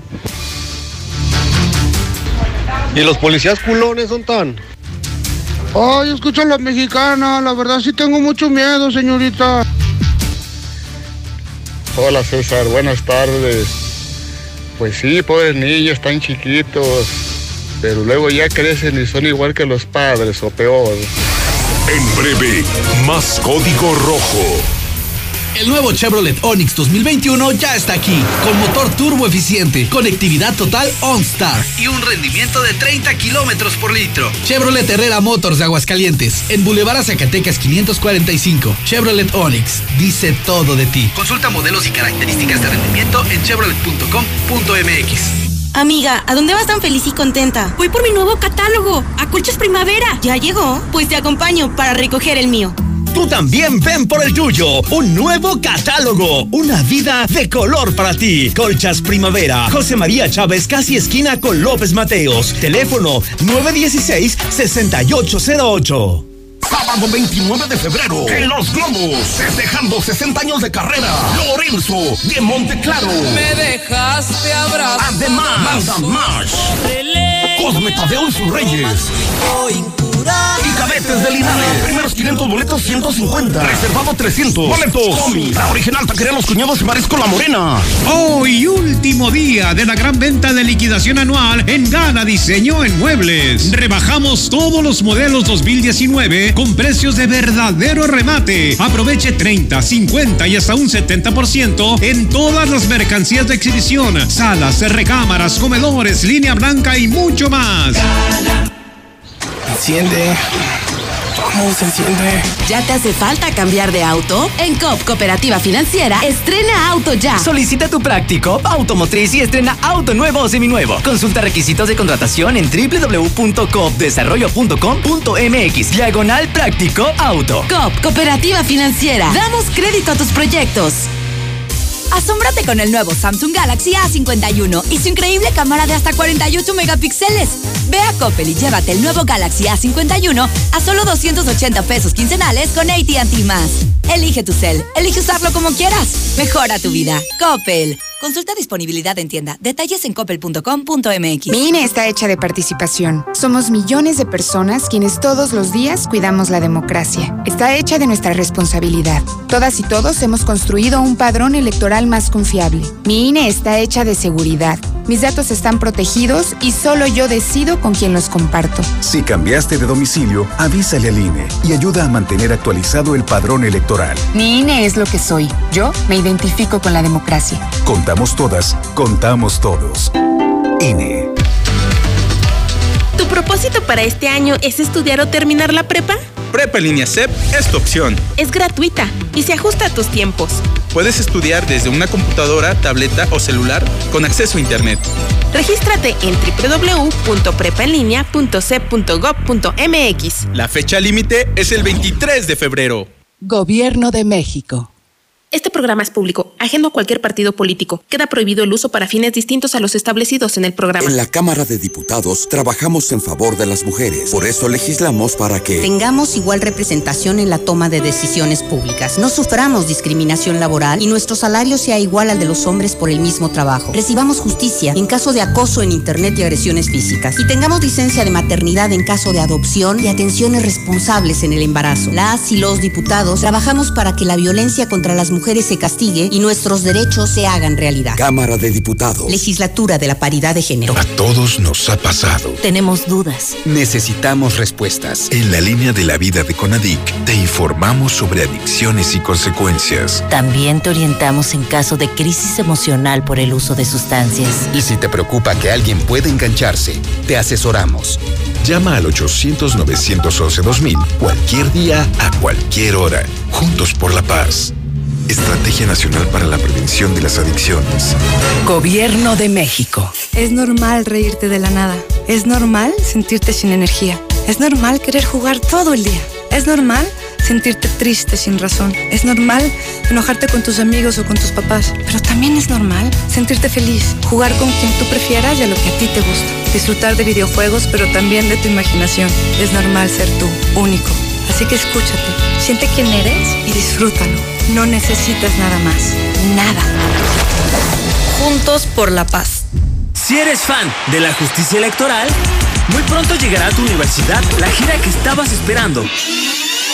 ¿Y los policías culones son tan? Ay, escucho a la mexicana, la verdad sí tengo mucho miedo, señorita. Hola, César, buenas tardes. Pues sí, pobres niños, están chiquitos, pero luego ya crecen y son igual que los padres, o peor. En breve, más Código Rojo. El nuevo Chevrolet Onix 2021 ya está aquí, con motor turbo eficiente, conectividad total OnStar y un rendimiento de 30 kilómetros por litro. Chevrolet Herrera Motors de Aguascalientes, en Boulevard Zacatecas 545. Chevrolet Onix dice todo de ti. Consulta modelos y características de rendimiento en chevrolet.com.mx. Amiga, ¿a dónde vas tan feliz y contenta? Voy por mi nuevo catálogo, a Colchas Primavera. ¿Ya llegó? Pues te acompaño para recoger el mío. Tú también ven por el tuyo, un nuevo catálogo, una vida de color para ti. Colchas Primavera, José María Chávez, casi esquina con López Mateos. Teléfono 916-6808. Sábado 29 de febrero, en Los Globos, festejando 60 años de carrera, Lorenzo de Monteclaro. Me dejaste abrazar. Además, Manda Mash, Cosme Tadeo y sus Reyes. Y Cadetes de Linares. Primeros 500 boletos, 150. Reservado 300. Boletos. Comis. La original taquería Los Cuñados y Marisco La Morena. Hoy, último día de la gran venta de liquidación anual en Gana Diseño en Muebles. Rebajamos todos los modelos 2019 con precios de verdadero remate. Aproveche 30, 50 y hasta un 70% en todas las mercancías de exhibición. Salas, recámaras, comedores, línea blanca y mucho más. Gana. Enciende. Vamos, enciende. ¿Ya te hace falta cambiar de auto? En COP Cooperativa Financiera, estrena auto ya. Solicita tu práctico automotriz y estrena auto nuevo o seminuevo. Consulta requisitos de contratación en www.copdesarrollo.com.mx/práctico auto. COP Cooperativa Financiera. Damos crédito a tus proyectos. Asómbrate con el nuevo Samsung Galaxy A51 y su increíble cámara de hasta 48 megapíxeles. Ve a Coppel y llévate el nuevo Galaxy A51 a solo 280 pesos quincenales con AT&T más. Elige tu cel, elige usarlo como quieras. Mejora tu vida. Coppel. Consulta disponibilidad en tienda. Detalles en coppel.com.mx. Mi INE está hecha de participación. Somos millones de personas quienes todos los días cuidamos la democracia. Está hecha de nuestra responsabilidad. Todas y todos hemos construido un padrón electoral más confiable. Mi INE está hecha de seguridad. Mis datos están protegidos y solo yo decido con quién los comparto. Si cambiaste de domicilio, avísale al INE y ayuda a mantener actualizado el padrón electoral. Mi INE es lo que soy. Yo me identifico con la democracia. Contamos todas, contamos todos. INE. ¿Tu propósito para este año es estudiar o terminar la prepa? Prepa Línea CEP es tu opción. Es gratuita y se ajusta a tus tiempos. Puedes estudiar desde una computadora, tableta o celular con acceso a internet. Regístrate en www.prepaenlinea.cep.gov.mx. La fecha límite es el 23 de febrero. Gobierno de México. Este programa es público, ajeno a cualquier partido político. Queda prohibido el uso para fines distintos a los establecidos en el programa. En la Cámara de Diputados trabajamos en favor de las mujeres. Por eso legislamos para que tengamos igual representación en la toma de decisiones públicas. No suframos discriminación laboral y nuestro salario sea igual al de los hombres por el mismo trabajo. Recibamos justicia en caso de acoso en internet y agresiones físicas. Y tengamos licencia de maternidad en caso de adopción y atenciones responsables en el embarazo. Las y los diputados trabajamos para que la violencia contra las mujeres se castigue y nuestros derechos se hagan realidad. Cámara de Diputados. Legislatura de la Paridad de Género. A todos nos ha pasado. Tenemos dudas. Necesitamos respuestas. En la línea de la vida de CONADIC te informamos sobre adicciones y consecuencias. También te orientamos en caso de crisis emocional por el uso de sustancias. Y si te preocupa que alguien pueda engancharse, te asesoramos. Llama al 800-911-2000 cualquier día, a cualquier hora. Juntos por la paz. Estrategia Nacional para la Prevención de las Adicciones. Gobierno de México. Es normal reírte de la nada. Es normal sentirte sin energía. Es normal querer jugar todo el día. Es normal sentirte triste sin razón. Es normal enojarte con tus amigos o con tus papás. Pero también es normal sentirte feliz, jugar con quien tú prefieras y a lo que a ti te gusta. Disfrutar de videojuegos, pero también de tu imaginación. Es normal ser tú, único. Así que escúchate, siente quién eres y disfrútalo. No necesitas nada más, nada. Juntos por la paz. Si eres fan de la justicia electoral, muy pronto llegará a tu universidad la gira que estabas esperando.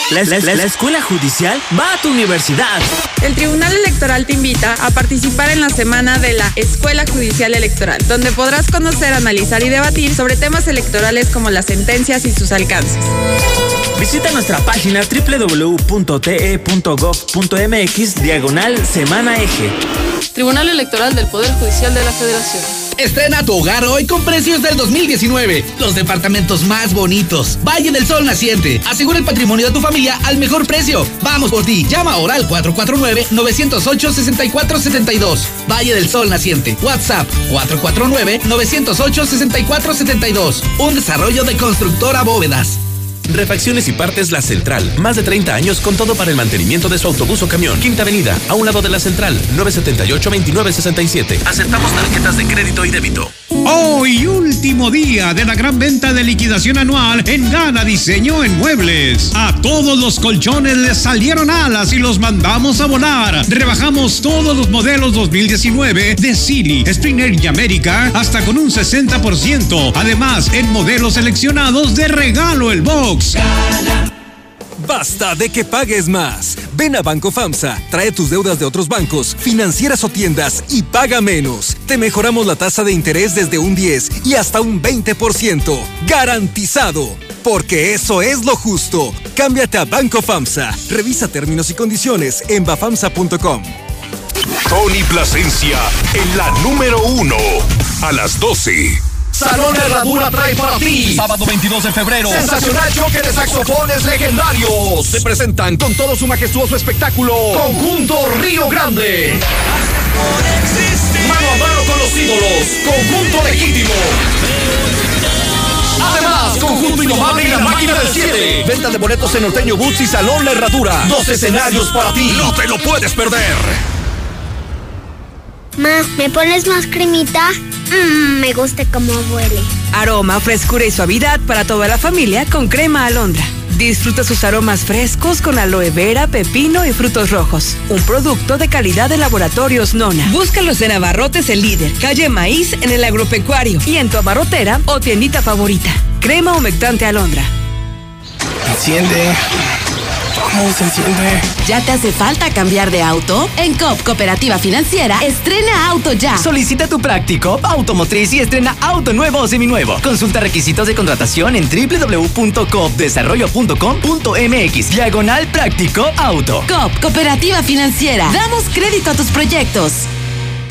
La Escuela Judicial va a tu universidad. El Tribunal Electoral te invita a participar en la semana de la Escuela Judicial Electoral, donde podrás conocer, analizar y debatir sobre temas electorales como las sentencias y sus alcances. Visita nuestra página www.te.gov.mx/semanaeje. Tribunal Electoral del Poder Judicial de la Federación. Estrena tu hogar hoy con precios del 2019. Los departamentos más bonitos. Valle del Sol Naciente. Asegura el patrimonio de tu familia al mejor precio. Vamos por ti. Llama ahora al 449-908-6472. Valle del Sol Naciente. WhatsApp 449-908-6472. Un desarrollo de Constructora Bóvedas. Refacciones y partes La Central. Más de 30 años con todo para el mantenimiento de su autobús o camión. Quinta Avenida, a un lado de La Central, 978-2967. Aceptamos tarjetas de crédito y débito. Hoy, último día de la gran venta de liquidación anual en Gana Diseño en Muebles. A todos los colchones les salieron alas y los mandamos a volar. Rebajamos todos los modelos 2019 de Silly, Springer y América hasta con un 60%. Además, en modelos seleccionados de regalo el box. Basta de que pagues más. Ven a Banco FAMSA, trae tus deudas de otros bancos, financieras o tiendas y paga menos. Te mejoramos la tasa de interés desde un 10 y hasta un 20%. ¡Garantizado! Porque eso es lo justo. Cámbiate a Banco FAMSA. Revisa términos y condiciones en bafamsa.com. Tony Plasencia en la número 1 a las 12. Salón Herradura trae para ti sábado 22 de febrero sensacional choque de saxofones legendarios. Se presentan con todo su majestuoso espectáculo Conjunto Río Grande. Mano a mano con los ídolos Conjunto Legítimo. Además, Conjunto Indomable y La Máquina del 7. Venta de boletos en Norteño Boots y Salón La Herradura. 2 escenarios para ti. No te lo puedes perder. Ma, ¿me pones más cremita? Me gusta cómo huele. Aroma, frescura y suavidad para toda la familia con crema alondra. Disfruta sus aromas frescos con aloe vera, pepino y frutos rojos. Un producto de calidad de Laboratorios Nona. Búscalos en Abarrotes El Líder, calle Maíz en el Agropecuario y en tu abarrotera o tiendita favorita. Crema humectante alondra. Enciende. Vamos, enciende. ¿Ya te hace falta cambiar de auto? En COP Cooperativa Financiera, estrena auto ya. Solicita tu práctico automotriz y estrena auto nuevo o seminuevo. Consulta requisitos de contratación en www.coopdesarrollo.com.mx/práctico auto. COP Cooperativa Financiera. Damos crédito a tus proyectos.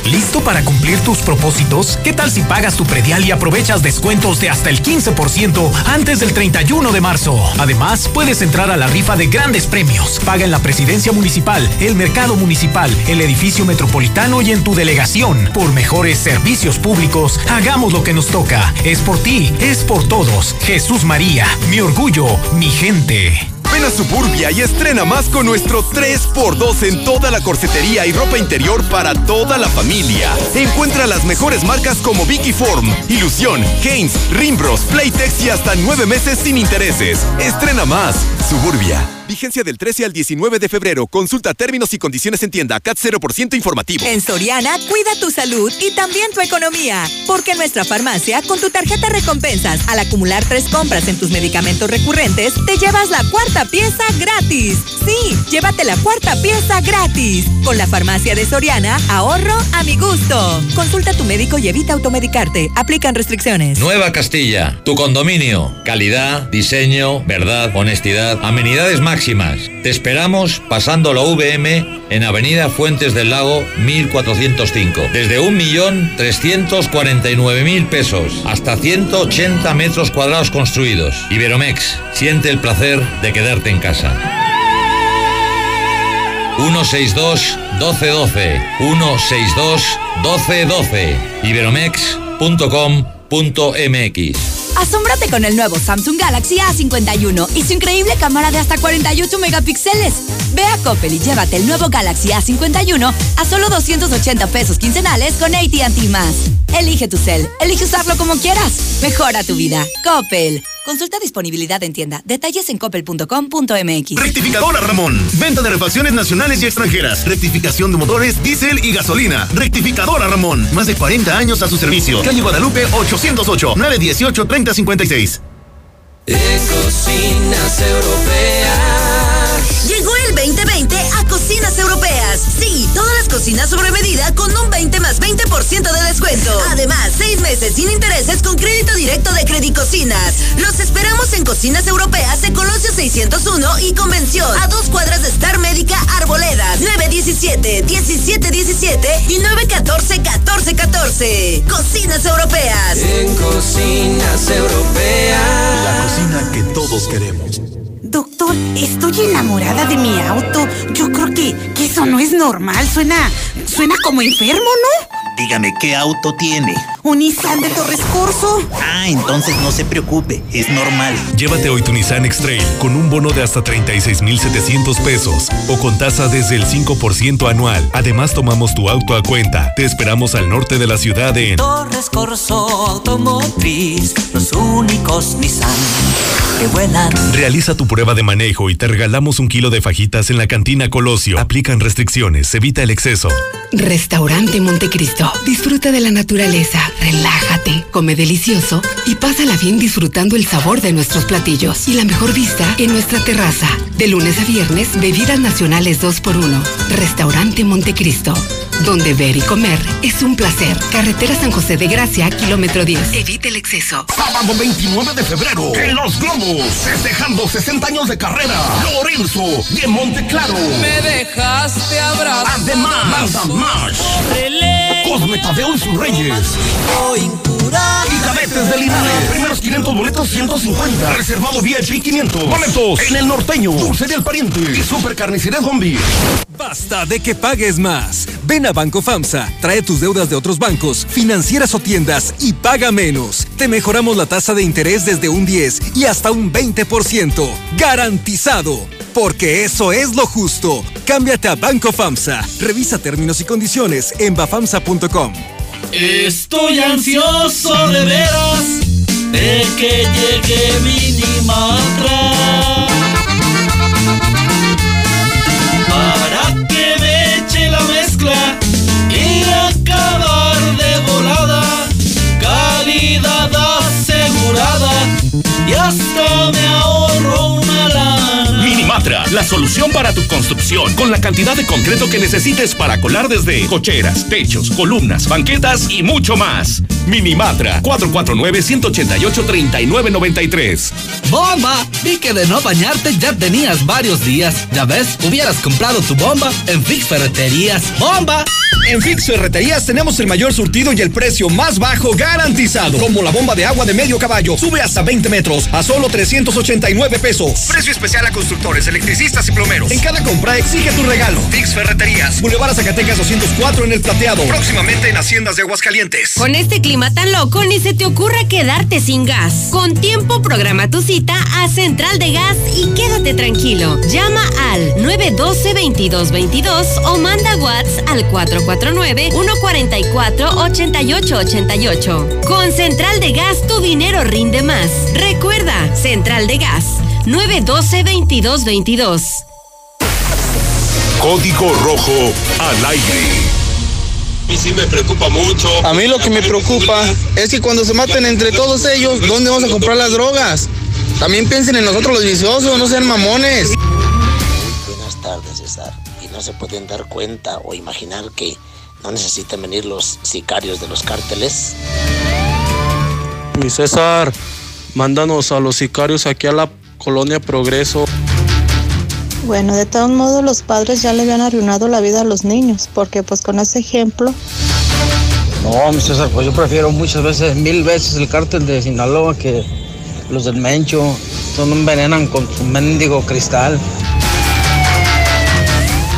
¿Listo para cumplir tus propósitos? ¿Qué tal si pagas tu predial y aprovechas descuentos de hasta el 15% antes del 31 de marzo? Además, puedes entrar a la rifa de grandes premios. Paga en la Presidencia Municipal, el Mercado Municipal, el Edificio Metropolitano y en tu delegación. Por mejores servicios públicos, hagamos lo que nos toca. Es por ti, es por todos. Jesús María, mi orgullo, mi gente. Ven a Suburbia y estrena más con nuestro 3x2 en toda la corsetería y ropa interior para toda la familia. Encuentra las mejores marcas como Vicky Form, Ilusión, Hanes, Rimbros, Playtex y hasta 9 meses sin intereses. Estrena más Suburbia. Vigencia del 13 al 19 de febrero. Consulta términos y condiciones en tienda. CAT 0% informativo. En Soriana, cuida tu salud y también tu economía. Porque en nuestra farmacia, con tu tarjeta Recompensas, al acumular 3 compras en tus medicamentos recurrentes, te llevas la 4ª pieza gratis. Sí, llévate la 4ª pieza gratis. Con la farmacia de Soriana, ahorro a mi gusto. Consulta a tu médico y evita automedicarte. Aplican restricciones. Nueva Castilla, tu condominio. Calidad, diseño, verdad, honestidad, amenidades máximas. Te esperamos pasando la VM en Avenida Fuentes del Lago 1405. Desde 1.349.000 pesos hasta 180 metros cuadrados construidos. Iberomex, siente el placer de quedarte en casa. 162-1212. 162-1212. Iberomex.com.mx. Asómbrate con el nuevo Samsung Galaxy A51 y su increíble cámara de hasta 48 megapíxeles. Ve a Coppel y llévate el nuevo Galaxy A51 a solo 280 pesos quincenales con AT&T más. Elige tu cel, elige usarlo como quieras. Mejora tu vida. Coppel. Consulta disponibilidad en tienda. Detalles en coppel.com.mx. Rectificadora Ramón. Venta de refacciones nacionales y extranjeras. Rectificación de motores, diésel y gasolina. Rectificadora Ramón. Más de 40 años a su servicio. Calle Guadalupe 808, 918-3056. Cocinas Europeas. Llegó el 2020 a Cocinas Europeas. Sí, todas las cocinas sobre medida con un 20% de descuento. Además, 6 meses sin intereses con crédito directo de Credicocinas. Los esperamos en Cocinas Europeas de Colosio 601 y Convención, a 2 cuadras de Star Médica Arboledas. 917-1717 y 914-1414. Cocinas Europeas. En Cocinas Europeas. La cocina que todos queremos. Doctor, estoy enamorada de mi auto. Yo creo que eso no es normal. Suena como enfermo, ¿no? Dígame, ¿qué auto tiene? Un Nissan de Torres Corso. Ah, entonces no se preocupe, es normal. Llévate hoy tu Nissan X-Trail con un bono de hasta 36,700 pesos o con tasa desde el 5% anual. Además, tomamos tu auto a cuenta. Te esperamos al norte de la ciudad en Torres Corso Automotriz, los únicos Nissan. Realiza tu prueba de manejo y te regalamos 1 kilo de fajitas en la cantina Colosio. Aplican restricciones, evita el exceso. Restaurante Montecristo. Disfruta de la naturaleza, relájate, come delicioso y pásala bien disfrutando el sabor de nuestros platillos y la mejor vista en nuestra terraza. De lunes a viernes, bebidas nacionales 2x1. Restaurante Montecristo, donde ver y comer es un placer. Carretera San José de Gracia, kilómetro 10. Evita el exceso. Sábado 29 de febrero, en Los Globos, festejando 60 años de carrera. Lorenzo de Monteclaro. Me dejaste abrazar. Además, Manda Mash, Cosme Tadeo y sus Reyes. Y Cadetes de Linares. Primeros 500 boletos, 150. Reservado VIP 500. Boletos en El Norteño, Dulcería El Pariente y Super Carnicería Zombie. Basta de que pagues más. Ven a Banco FAMSA, trae tus deudas de otros bancos, financieras o tiendas y paga menos. Te mejoramos la tasa de interés desde un 10% y hasta un 20%. ¡Garantizado! Porque eso es lo justo. Cámbiate a Banco FAMSA. Revisa términos y condiciones en bafamsa.com. Estoy ansioso de veras de que llegue mínima atrás. Y acabar de volada, calidad asegurada, y hasta me ahorro una lana. Minimatra, la solución para tu construcción, con la cantidad de concreto que necesites para colar desde cocheras, techos, columnas, banquetas y mucho más. Minimatra, 449-188-3993. ¡Bomba! Vi que de no bañarte ya tenías varios días. Ya ves, hubieras comprado tu bomba en Fix Ferreterías. ¡Bomba! En Fix Ferreterías tenemos el mayor surtido y el precio más bajo garantizado. Como la bomba de agua de medio caballo, sube hasta 20 metros a solo 389 pesos. Precio especial a constructores, electricistas y Plomeros. En cada compra exige tu regalo. Fix Ferreterías, Boulevard Zacatecas 204 en El Plateado. Próximamente en Haciendas de Aguascalientes. Con este clima tan loco, ni se te ocurra quedarte sin gas. Con tiempo programa tu cita a Central de Gas y quédate tranquilo. Llama al 912-2222 o manda WhatsApp al 449-144-8888. Con Central de Gas tu dinero rinde más. Recuerda, Central de Gas, 912-2222. Código Rojo al aire. A mí sí me preocupa mucho. A mí lo que me preocupa es que cuando se maten entre todos ellos, ¿dónde vamos a comprar las drogas? También piensen en nosotros los viciosos, no sean mamones. Muy buenas tardes, César. Y no se pueden dar cuenta o imaginar que no necesitan venir los sicarios de los cárteles. Mi César, mándanos a los sicarios aquí a la Colonia Progreso. Bueno, de todos modos los padres ya le habían arruinado la vida a los niños, porque pues con ese ejemplo... No, mi César, pues yo prefiero muchas veces, mil veces el cártel de Sinaloa que los del Mencho. Son envenenan con su mendigo cristal.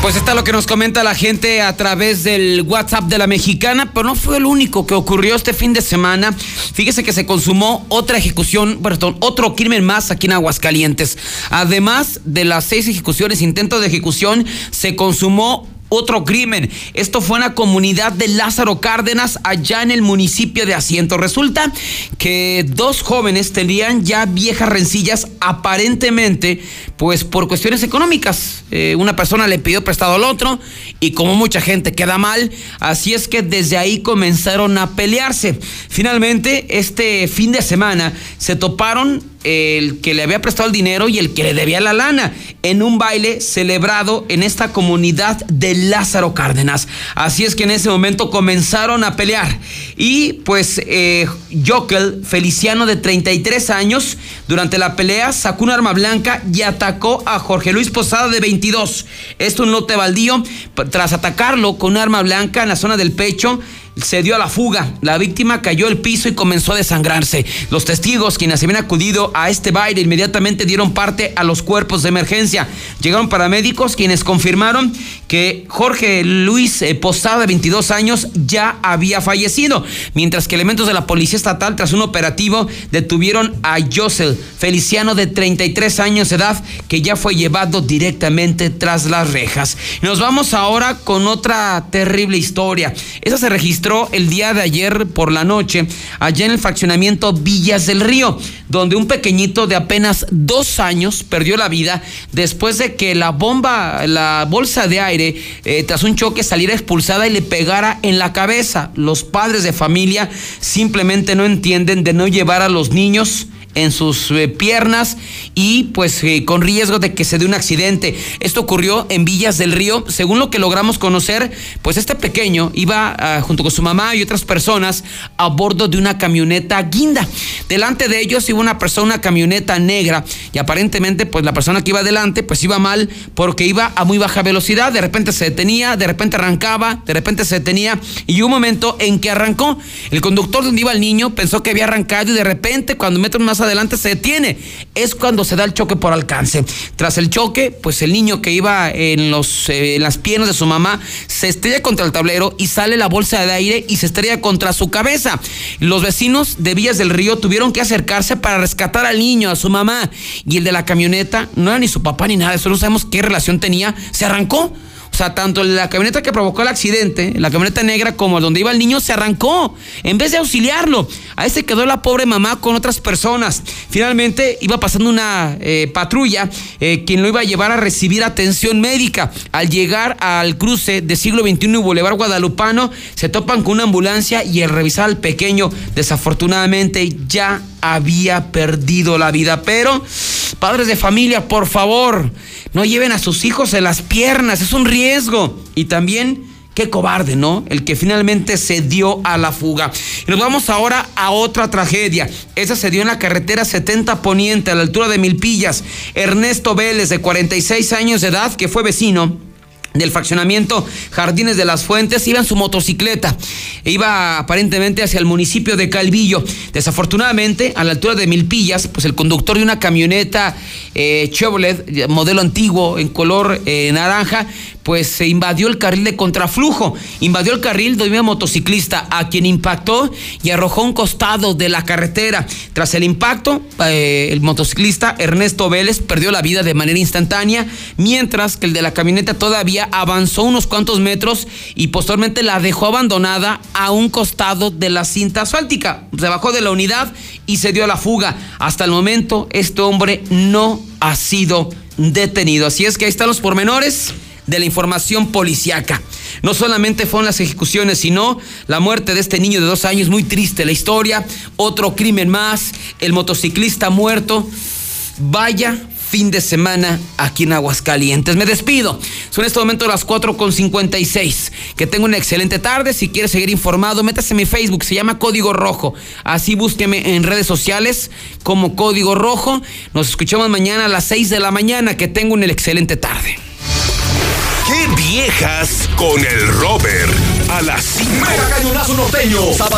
Pues está lo que nos comenta la gente a través del WhatsApp de La Mexicana, pero no fue el único que ocurrió este fin de semana. Fíjese que se consumó otra ejecución, perdón, otro crimen más aquí en Aguascalientes. Además de las 6 ejecuciones, intentos de ejecución, se consumó otro crimen. Esto fue en la comunidad de Lázaro Cárdenas, allá en el municipio de Asiento. Resulta que dos jóvenes tenían ya viejas rencillas, aparentemente, pues por cuestiones económicas. Una persona le pidió prestado al otro y como mucha gente queda mal, así es que desde ahí comenzaron a pelearse. Finalmente, este fin de semana se toparon el que le había prestado el dinero y el que le debía la lana en un baile celebrado en esta comunidad de Lázaro Cárdenas. Así es que en ese momento comenzaron a pelear y pues Jockel Feliciano, de 33 años, durante la pelea sacó un arma blanca y atacó a Jorge Luis Posada, de 22. Esto en un lote baldío. Tras atacarlo con un arma blanca en la zona del pecho, se dio a la fuga. La víctima cayó al piso y comenzó a desangrarse. Los testigos, quienes habían acudido a este baile, inmediatamente dieron parte a los cuerpos de emergencia. Llegaron paramédicos, quienes confirmaron que Jorge Luis Posada, de 22 años, ya había fallecido, mientras que elementos de la Policía Estatal, tras un operativo, detuvieron a Jockel Feliciano, de 33 años de edad, que ya fue llevado directamente tras las rejas. Nos vamos ahora con otra terrible historia. Esa se registró el día de ayer por la noche allá en el fraccionamiento Villas del Río, donde un pequeñito de apenas 2 años perdió la vida después de que la bolsa de aire, tras un choque, saliera expulsada y le pegara en la cabeza. Los padres de familia simplemente no entienden de no llevar a los niños en sus piernas y pues con riesgo de que se dé un accidente. Esto ocurrió en Villas del Río. Según lo que logramos conocer, pues este pequeño iba junto con su mamá y otras personas a bordo de una camioneta guinda. Delante de ellos iba una persona, una camioneta negra, y aparentemente pues la persona que iba adelante pues iba mal porque iba a muy baja velocidad. De repente se detenía, de repente arrancaba, de repente se detenía, y un momento en que arrancó. El conductor donde iba el niño pensó que había arrancado y de repente, cuando metros más adelante, se detiene. Es cuando se da el choque por alcance. Tras el choque, pues el niño, que iba en las piernas de su mamá, se estrella contra el tablero y sale la bolsa de aire y se estrella contra su cabeza. Los vecinos de Villas del Río tuvieron que acercarse para rescatar al niño, a su mamá, y el de la camioneta no era ni su papá ni nada. Eso no sabemos qué relación tenía. Se arrancó. O sea, tanto la camioneta que provocó el accidente, la camioneta negra, como donde iba el niño, se arrancó. En vez de auxiliarlo, ahí se quedó la pobre mamá con otras personas. Finalmente iba pasando una patrulla, quien lo iba a llevar a recibir atención médica. Al llegar al cruce de Siglo XXI y Boulevard Guadalupano, se topan con una ambulancia y al revisar al pequeño, desafortunadamente ya había perdido la vida. Pero padres de familia, por favor, no lleven a sus hijos en las piernas, es un riesgo. Y también, qué cobarde, ¿no?, el que finalmente se dio a la fuga. Y nos vamos ahora a otra tragedia. Esa se dio en la carretera 70 Poniente, a la altura de Milpillas. Ernesto Vélez, de 46 años de edad, que fue vecino del fraccionamiento Jardines de las Fuentes, iba en su motocicleta. e iba aparentemente hacia el municipio de Calvillo. Desafortunadamente, a la altura de Milpillas, pues el conductor de una camioneta Chevrolet, modelo antiguo, en color naranja, pues se invadió el carril de contraflujo, invadió el carril de una motociclista, a quien impactó y arrojó a un costado de la carretera. Tras el impacto, el motociclista Ernesto Vélez perdió la vida de manera instantánea, mientras que el de la camioneta todavía avanzó unos cuantos metros y posteriormente la dejó abandonada a un costado de la cinta asfáltica. Se bajó de la unidad y se dio a la fuga. Hasta el momento, este hombre no ha sido detenido. Así es que ahí están los pormenores de la información policiaca. No solamente fueron las ejecuciones, sino la muerte de este niño de 2 años. Muy triste la historia. Otro crimen más. El motociclista muerto. Vaya fin de semana aquí en Aguascalientes. Me despido. Son en este momento las 4:56. Que tenga una excelente tarde. Si quieres seguir informado, métase en mi Facebook. Se llama Código Rojo. Así búsqueme en redes sociales como Código Rojo. Nos escuchamos mañana a las 6 de la mañana. Que tenga una excelente tarde. ¡Qué viejas con el Robert! A las 5. ¡Mega cañonazo norteño! Sábado.